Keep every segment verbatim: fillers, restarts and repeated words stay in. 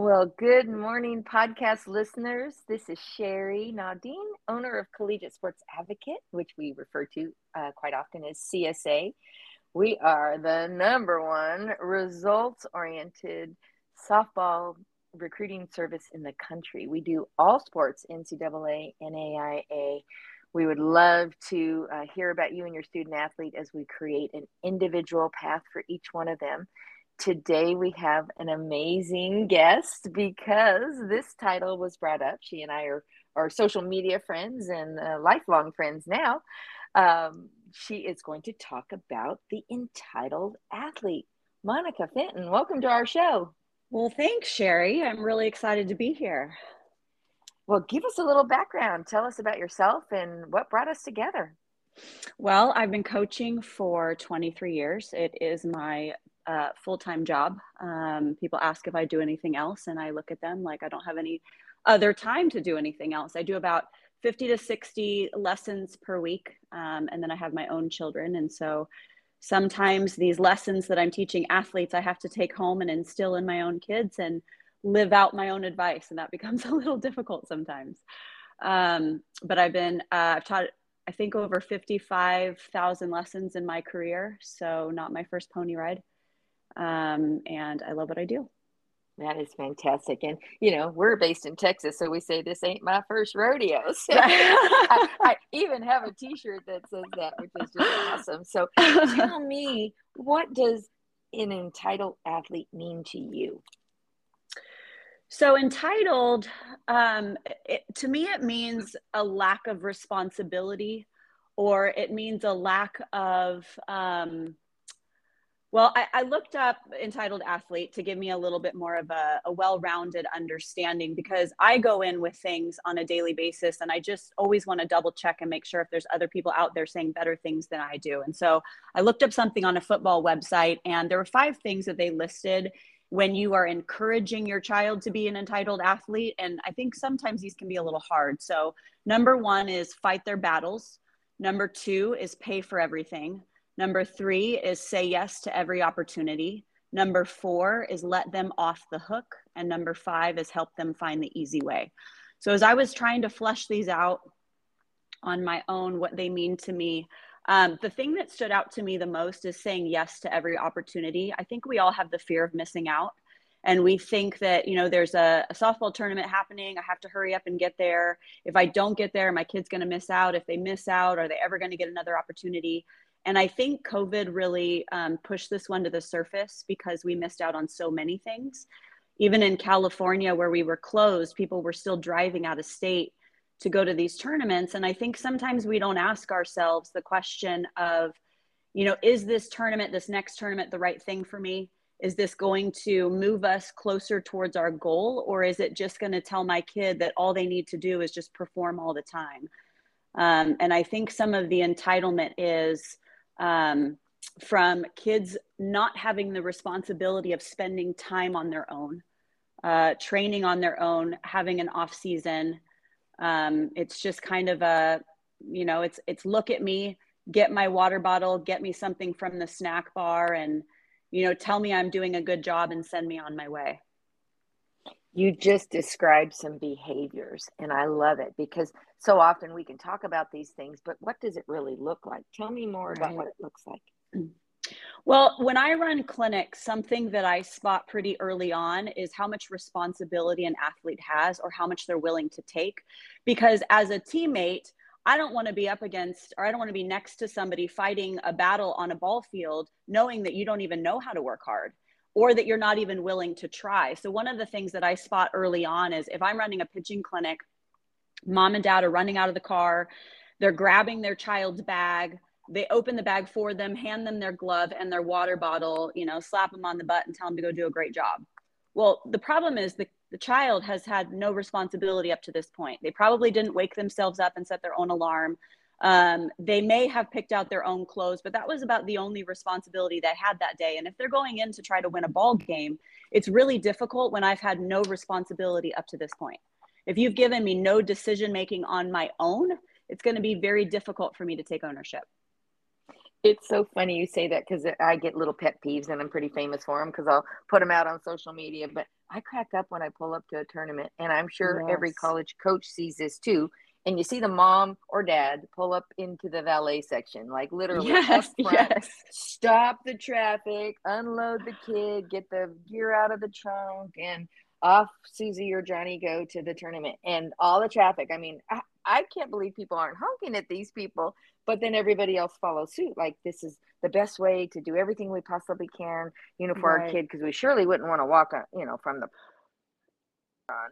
Well, good morning, podcast listeners. This is Sherry Nadine, owner of Collegiate Sports Advocate, which we refer to uh, quite often as C S A. We are the number one results-oriented softball recruiting service in the country. We do all sports, N C double A, N A I A. We would love to uh, hear about you and your student athlete as we create an individual path for each one of them. Today we have an amazing guest because this title was brought up. She and I are, are social media friends and uh, lifelong friends now. Um, she is going to talk about the entitled athlete. Monica Fenton, welcome to our show. Well, thanks, Sherry. I'm really excited to be here. Well, give us a little background. Tell us about yourself and what brought us together. Well, I've been coaching for twenty-three years. It is my Uh, full-time job. Um, people ask if I do anything else, and I look at them like I don't have any other time to do anything else. I do about fifty to sixty lessons per week, um, and then I have my own children. And so sometimes these lessons that I'm teaching athletes, I have to take home and instill in my own kids and live out my own advice, and that becomes a little difficult sometimes. Um, but I've been, uh, I've taught I think over fifty-five thousand lessons in my career, so not my first pony ride. Um, and I love what I do. That is fantastic. And, you know, we're based in Texas, so we say this ain't my first rodeo. So I, I even have a t-shirt that says that, which is just awesome. So tell me, what does an entitled athlete mean to you? So entitled, um, it, to me, it means a lack of responsibility, or it means a lack of, um, Well, I, I looked up entitled athlete to give me a little bit more of a, a well-rounded understanding, because I go in with things on a daily basis and I just always want to double check and make sure if there's other people out there saying better things than I do. And so I looked up something on a football website, and there were five things that they listed when you are encouraging your child to be an entitled athlete. And I think sometimes these can be a little hard. So number one is fight their battles. Number two is pay for everything. Number three is say yes to every opportunity. Number four is let them off the hook. And number five is help them find the easy way. So as I was trying to flesh these out on my own, what they mean to me, um, the thing that stood out to me the most is saying yes to every opportunity. I think we all have the fear of missing out. And we think that, you know, there's a, a softball tournament happening. I have to hurry up and get there. If I don't get there, my kid's going to miss out. If they miss out, are they ever going to get another opportunity? And I think COVID really um, pushed this one to the surface, because we missed out on so many things. Even in California, where we were closed, people were still driving out of state to go to these tournaments. And I think sometimes we don't ask ourselves the question of, you know, is this tournament, this next tournament, the right thing for me? Is this going to move us closer towards our goal? Or is it just going to tell my kid that all they need to do is just perform all the time? Um, and I think some of the entitlement is, Um, from kids not having the responsibility of spending time on their own, uh, training on their own, having an off season. Um, it's just kind of a, you know, it's, it's look at me, get my water bottle, get me something from the snack bar, and, you know, tell me I'm doing a good job and send me on my way. You just described some behaviors, and I love it, because so often we can talk about these things, but what does it really look like? Tell me more about what it looks like. Well, when I run clinics, something that I spot pretty early on is how much responsibility an athlete has, or how much they're willing to take. Because as a teammate, I don't want to be up against, or I don't want to be next to somebody fighting a battle on a ball field, knowing that you don't even know how to work hard, or that you're not even willing to try. So one of the things that I spot early on is, if I'm running a pitching clinic, mom and dad are running out of the car, they're grabbing their child's bag, they open the bag for them, hand them their glove and their water bottle, you know, slap them on the butt and tell them to go do a great job. Well, the problem is the, the child has had no responsibility up to this point. They probably didn't wake themselves up and set their own alarm. Um, they may have picked out their own clothes, but that was about the only responsibility they had that day. And if they're going in to try to win a ball game, it's really difficult when I've had no responsibility up to this point. If you've given me no decision-making on my own, it's going to be very difficult for me to take ownership. It's so funny you say that, because I get little pet peeves, and I'm pretty famous for them because I'll put them out on social media. But I crack up when I pull up to a tournament, and I'm sure yes. every college coach sees this too. And you see the mom or dad pull up into the valet section, like literally yes, up front, yes. stop the traffic, unload the kid, get the gear out of the trunk, and off Susie or Johnny go to the tournament. And all the traffic. I mean, I, I can't believe people aren't honking at these people, but then everybody else follows suit. Like, this is the best way to do everything we possibly can, you know, for right. our kid, because we surely wouldn't want to walk, on, you know, from the on.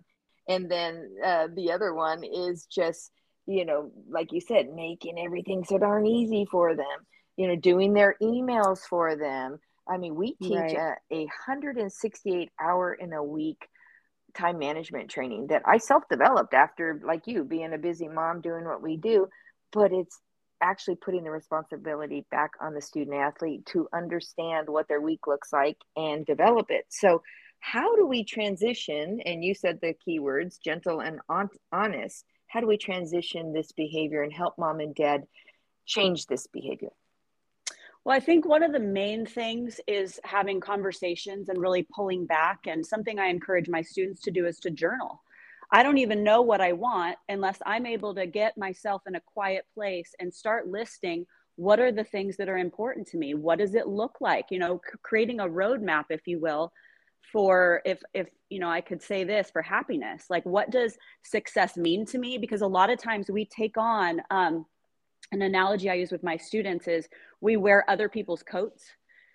And then uh, the other one is just, you know, like you said, making everything so darn easy for them, you know, doing their emails for them. I mean, we teach right. a, a one hundred sixty-eight hour in a week time management training that I self-developed after, like you, being a busy mom, doing what we do. But it's actually putting the responsibility back on the student athlete to understand what their week looks like and develop it. So how do we transition? And you said the keywords, gentle and honest. How do we transition this behavior and help mom and dad change this behavior? Well, I think one of the main things is having conversations and really pulling back. And something I encourage my students to do is to journal. I don't even know what I want unless I'm able to get myself in a quiet place and start listing, what are the things that are important to me? What does it look like? You know, c- creating a roadmap, if you will, for if, if, you know, I could say this for happiness, like, what does success mean to me? Because a lot of times we take on, um, an analogy I use with my students is we wear other people's coats.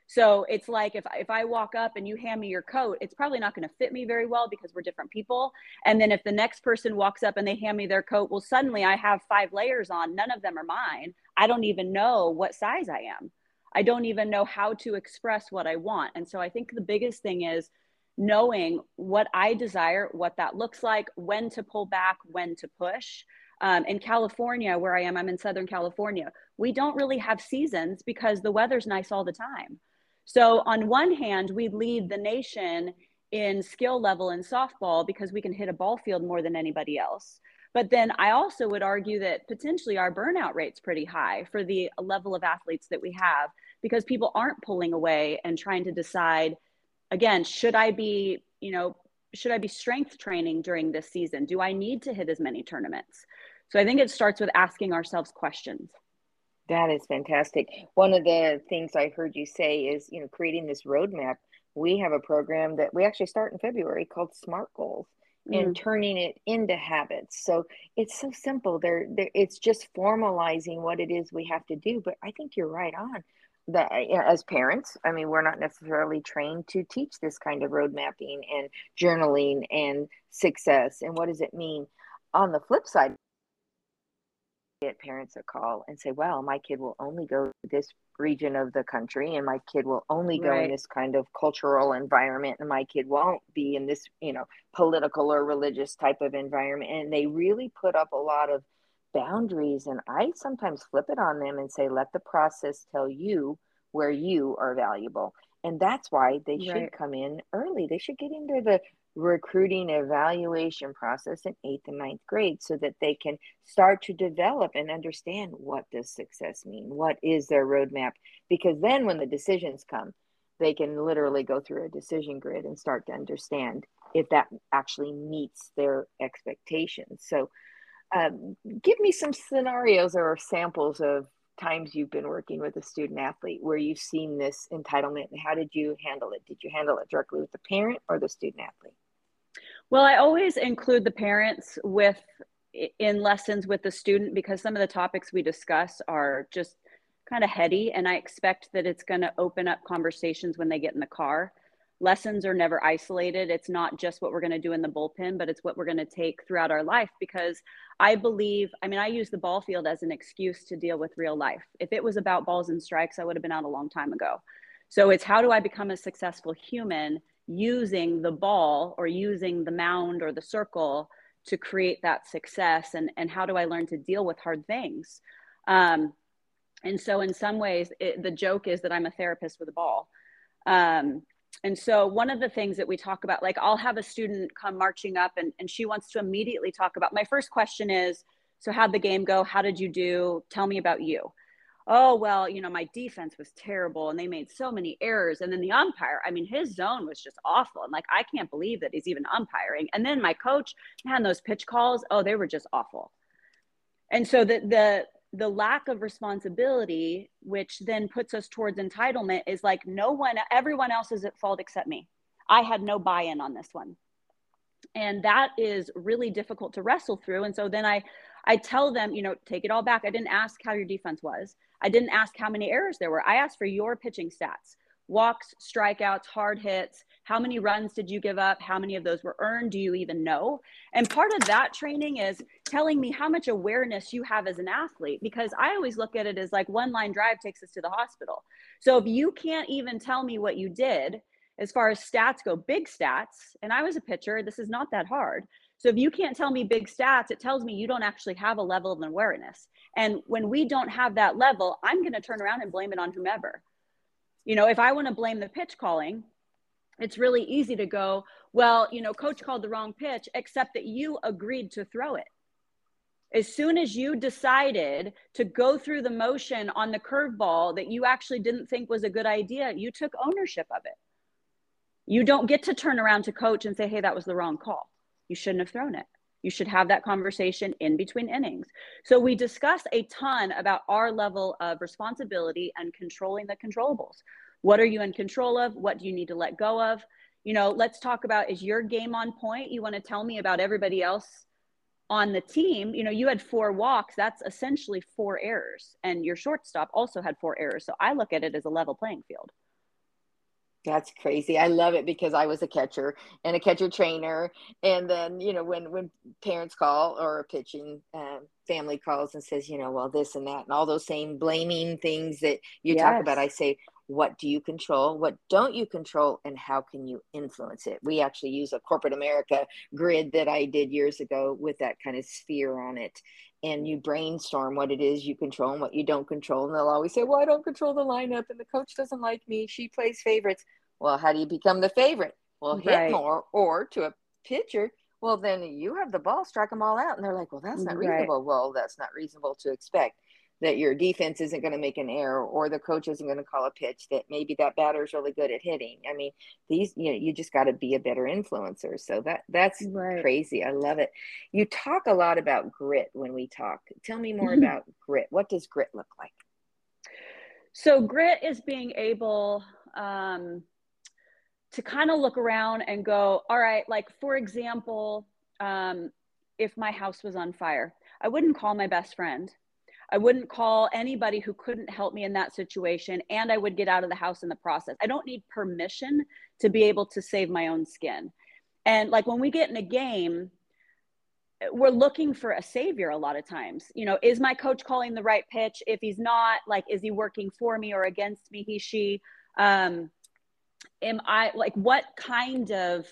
So it's like, if, if I walk up and you hand me your coat, it's probably not going to fit me very well because we're different people. And then if the next person walks up and they hand me their coat, well, suddenly I have five layers on, none of them are mine. I don't even know what size I am. I don't even know how to express what I want. And so I think the biggest thing is knowing what I desire, what that looks like, when to pull back, when to push. Um, in California, where I am, I'm in Southern California, we don't really have seasons because the weather's nice all the time. So on one hand, we lead the nation in skill level in softball because we can hit a ball field more than anybody else. But then I also would argue that potentially our burnout rate's pretty high for the level of athletes that we have, because people aren't pulling away and trying to decide, again, should I be, you know, should I be strength training during this season? Do I need to hit as many tournaments? So I think it starts with asking ourselves questions. That is fantastic. One of the things I heard you say is, you know, creating this roadmap. We have a program that we actually start in February called Smart Goals. And turning it into habits. So it's so simple. There, it's just formalizing what it is we have to do. But I think you're right on that. As parents, I mean, we're not necessarily trained to teach this kind of road mapping and journaling and success. And what does it mean? On the flip side, get parents a call and say, well, my kid will only go to this region of the country, and my kid will only go right. in this kind of cultural environment, and my kid won't be in this, you know, political or religious type of environment. And they really put up a lot of boundaries. And I sometimes flip it on them and say, let the process tell you where you are valuable. And that's why they should right. come in early. They should get into the recruiting evaluation process in eighth and ninth grade so that they can start to develop and understand, what does success mean? What is their roadmap? Because then when the decisions come, they can literally go through a decision grid and start to understand if that actually meets their expectations. So um, give me some scenarios or samples of times you've been working with a student athlete where you've seen this entitlement, and how did you handle it? Did you handle it directly with the parent or the student athlete? Well, I always include the parents with in lessons with the student, because some of the topics we discuss are just kind of heady, and I expect that it's going to open up conversations when they get in the car. Lessons are never isolated. It's not just what we're going to do in the bullpen, but it's what we're going to take throughout our life, because I believe, I mean, I use the ball field as an excuse to deal with real life. If it was about balls and strikes, I would have been out a long time ago. So it's, how do I become a successful human using the ball or using the mound or the circle to create that success? And, and how do I learn to deal with hard things? Um, and so in some ways, it, the joke is that I'm a therapist with a ball. Um, And so one of the things that we talk about, like, I'll have a student come marching up and, and she wants to immediately talk about, my first question is, so how'd the game go? How did you do? Tell me about you. oh, well, you know, my defense was terrible and they made so many errors. And then the umpire, I mean, his zone was just awful. And like, I can't believe that he's even umpiring. And then my coach, man, those pitch calls, oh, they were just awful. And so the, the, the lack of responsibility, which then puts us towards entitlement, is like, no one, everyone else is at fault except me. I had no buy-in on this one. And that is really difficult to wrestle through. And so then I, I tell them, you know, take it all back. I didn't ask how your defense was. I didn't ask how many errors there were. I asked for your pitching stats, walks, strikeouts, hard hits. How many runs did you give up? How many of those were earned? Do you even know? And part of that training is telling me how much awareness you have as an athlete, because I always look at it as like one line drive takes us to the hospital. So if you can't even tell me what you did, as far as stats go, big stats, and I was a pitcher, this is not that hard. So if you can't tell me big stats, it tells me you don't actually have a level of awareness. And when we don't have that level, I'm going to turn around and blame it on whomever. You know, if I want to blame the pitch calling, it's really easy to go, well, you know, coach called the wrong pitch, except that you agreed to throw it. As soon as you decided to go through the motion on the curveball that you actually didn't think was a good idea, you took ownership of it. You don't get to turn around to coach and say, hey, that was the wrong call. You shouldn't have thrown it. You should have that conversation in between innings. So we discuss a ton about our level of responsibility and controlling the controllables. What are you in control of? What do you need to let go of? You know, let's talk about, is your game on point? You want to tell me about everybody else on the team? You know, you had four walks. That's essentially four errors. And your shortstop also had four errors. So I look at it as a level playing field. That's crazy. I love it, because I was a catcher and a catcher trainer. And then, you know, when, when parents call or a pitching um, family calls and says, you know, well, this and that, and all those same blaming things that you yes. talk about, I say, what do you control? What don't you control? And how can you influence it? We actually use a corporate America grid that I did years ago with that kind of sphere on it. And you brainstorm what it is you control and what you don't control. And they'll always say, well, I don't control the lineup and the coach doesn't like me. She plays favorites. Well, how do you become the favorite? Well, hit right. more, or to a pitcher, well, then you have the ball, strike them all out. And they're like, well, that's not reasonable. Right. Well, that's not reasonable to expect that your defense isn't going to make an error, or the coach isn't going to call a pitch that maybe that batter is really good at hitting. I mean, these, you know, you just got to be a better influencer. So that that's right. crazy. I love it. You talk a lot about grit when we talk. Tell me more mm-hmm. about grit. What does grit look like? So grit is being able um, to kind of look around and go, all right, like, for example, um, if my house was on fire, I wouldn't call my best friend. I wouldn't call anybody who couldn't help me in that situation, and I would get out of the house in the process. I don't need permission to be able to save my own skin. And like, when we get in a game, we're looking for a savior a lot of times. You know, is my coach calling the right pitch? If he's not, like, is he working for me or against me, he, she? Um, am I, like, what kind of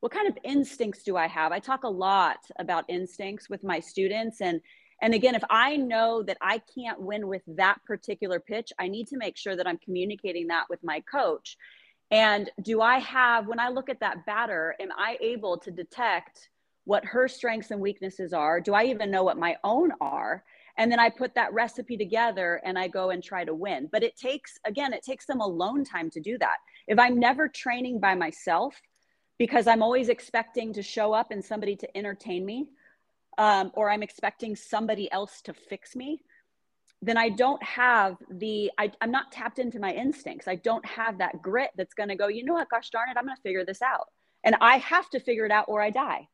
what kind of instincts do I have? I talk a lot about instincts with my students. And And again, if I know that I can't win with that particular pitch, I need to make sure that I'm communicating that with my coach. And do I have, when I look at that batter, am I able to detect what her strengths and weaknesses are? Do I even know what my own are? And then I put that recipe together and I go and try to win. But it takes, again, it takes them alone time to do that. If I'm never training by myself, because I'm always expecting to show up and somebody to entertain me, Um, or I'm expecting somebody else to fix me, then I don't have the, I, I'm not tapped into my instincts. I don't have that grit that's going to go, you know what, gosh darn it, I'm going to figure this out. And I have to figure it out or I die.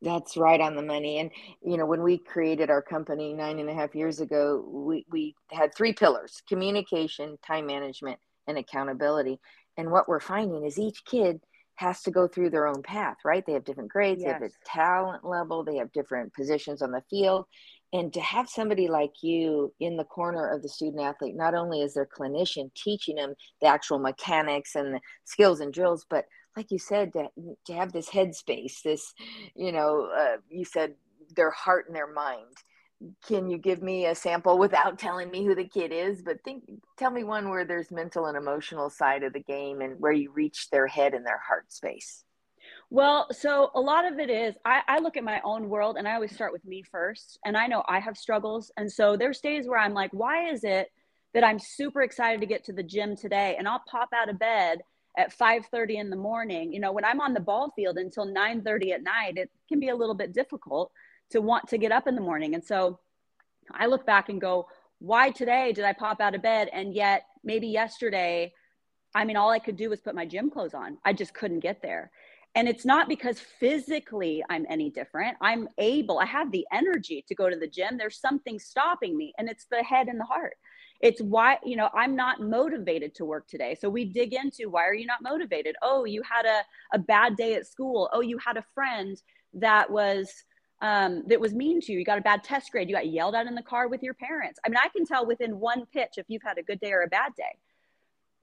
That's right on the money. And, you know, when we created our company nine and a half years ago, we, we had three pillars: communication, time management, and accountability. And what we're finding is each kid has to go through their own path, right? They have different grades, yes. they have a talent level, they have different positions on the field. And to have somebody like you in the corner of the student athlete, not only as their clinician teaching them the actual mechanics and the skills and drills, but like you said, to, to have this headspace, this, you know, uh, you said their heart and their mind. Can you give me a sample without telling me who the kid is? But think, tell me one where there's mental and emotional side of the game and where you reach their head and their heart space. Well, so a lot of it is, I, I look at my own world and I always start with me first. And I know I have struggles. And so there's days where I'm like, why is it that I'm super excited to get to the gym today? And I'll pop out of bed at five thirty in the morning. You know, when I'm on the ball field until nine thirty at night, it can be a little bit difficult to want to get up in the morning. And so I look back and go, why today did I pop out of bed? And yet maybe yesterday, I mean, all I could do was put my gym clothes on. I just couldn't get there. And it's not because physically I'm any different. I'm able, I have the energy to go to the gym. There's something stopping me, and it's the head and the heart. It's why, you know, I'm not motivated to work today. So we dig into, why are you not motivated? Oh, you had a, a bad day at school. Oh, you had a friend that was, um, that was mean to you. You got a bad test grade. You got yelled at in the car with your parents. I mean, I can tell within one pitch if you've had a good day or a bad day.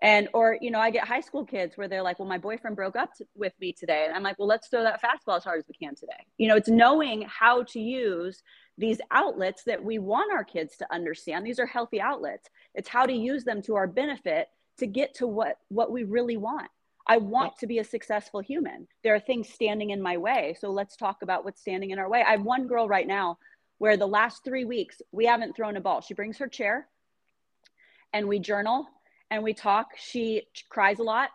And, or, you know, I get high school kids where they're like, well, my boyfriend broke up t- with me today. And I'm like, well, let's throw that fastball as hard as we can today. You know, it's knowing how to use these outlets that we want our kids to understand. These are healthy outlets. It's how to use them to our benefit to get to what, what we really want. I want to be a successful human. There are things standing in my way. So let's talk about what's standing in our way. I have one girl right now where the last three weeks, we haven't thrown a ball. She brings her chair and we journal. And we talk, she cries a lot.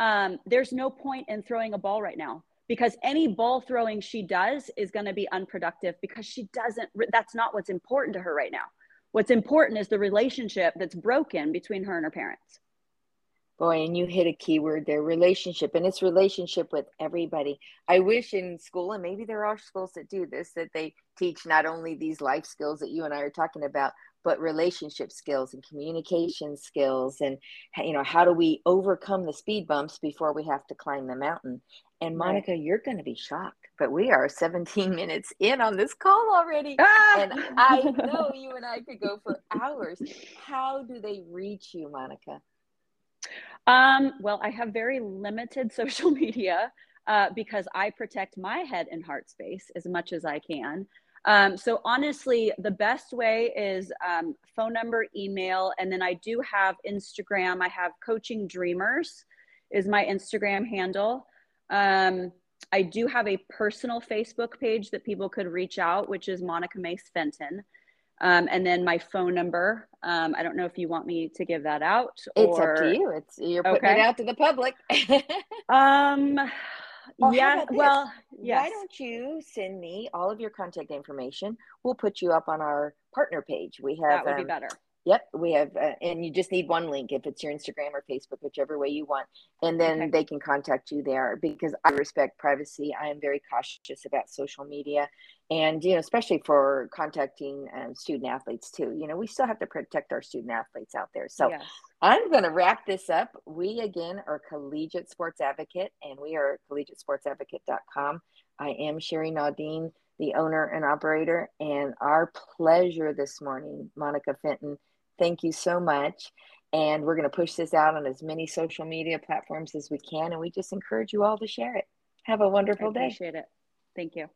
Um, there's no point in throwing a ball right now, because any ball throwing she does is gonna be unproductive, because she doesn't, that's not what's important to her right now. What's important is the relationship that's broken between her and her parents. Boy, and you hit a key word there, relationship. And it's relationship with everybody. I wish in school, and maybe there are schools that do this, that they teach not only these life skills that you and I are talking about, but relationship skills and communication skills, and, you know, how do we overcome the speed bumps before we have to climb the mountain? And Monica, right. You're going to be shocked, but we are seventeen minutes in on this call already. Ah! And I know you and I could go for hours. How do they reach you, Monica? Um, well, I have very limited social media uh, because I protect my head and heart space as much as I can. Um, so honestly, the best way is um, phone number, email, and then I do have Instagram. I have Coaching Dreamers is my Instagram handle. Um, I do have a personal Facebook page that people could reach out, which is Monica Mace Fenton. Um, and then my phone number. Um, I don't know if you want me to give that out. It's or... up to you. It's you're putting okay. it out to the public. um. Oh, yeah. Well, yes. Why don't you send me all of your contact information? We'll put you up on our partner page. We have that would um, be better. Yep, we have, uh, and you just need one link if it's your Instagram or Facebook, whichever way you want, and then okay. they can contact you there, because I respect privacy. I am very cautious about social media, and you know, especially for contacting um, student athletes too. You know, we still have to protect our student athletes out there. So, yes. I'm going to wrap this up. We again are Collegiate Sports Advocate, and we are collegiate sports advocate dot com. I am Sherry Nadine, the owner and operator, and our pleasure this morning, Monica Fenton. Thank you so much. And we're going to push this out on as many social media platforms as we can. And we just encourage you all to share it. Have a wonderful day. I appreciate it. Thank you.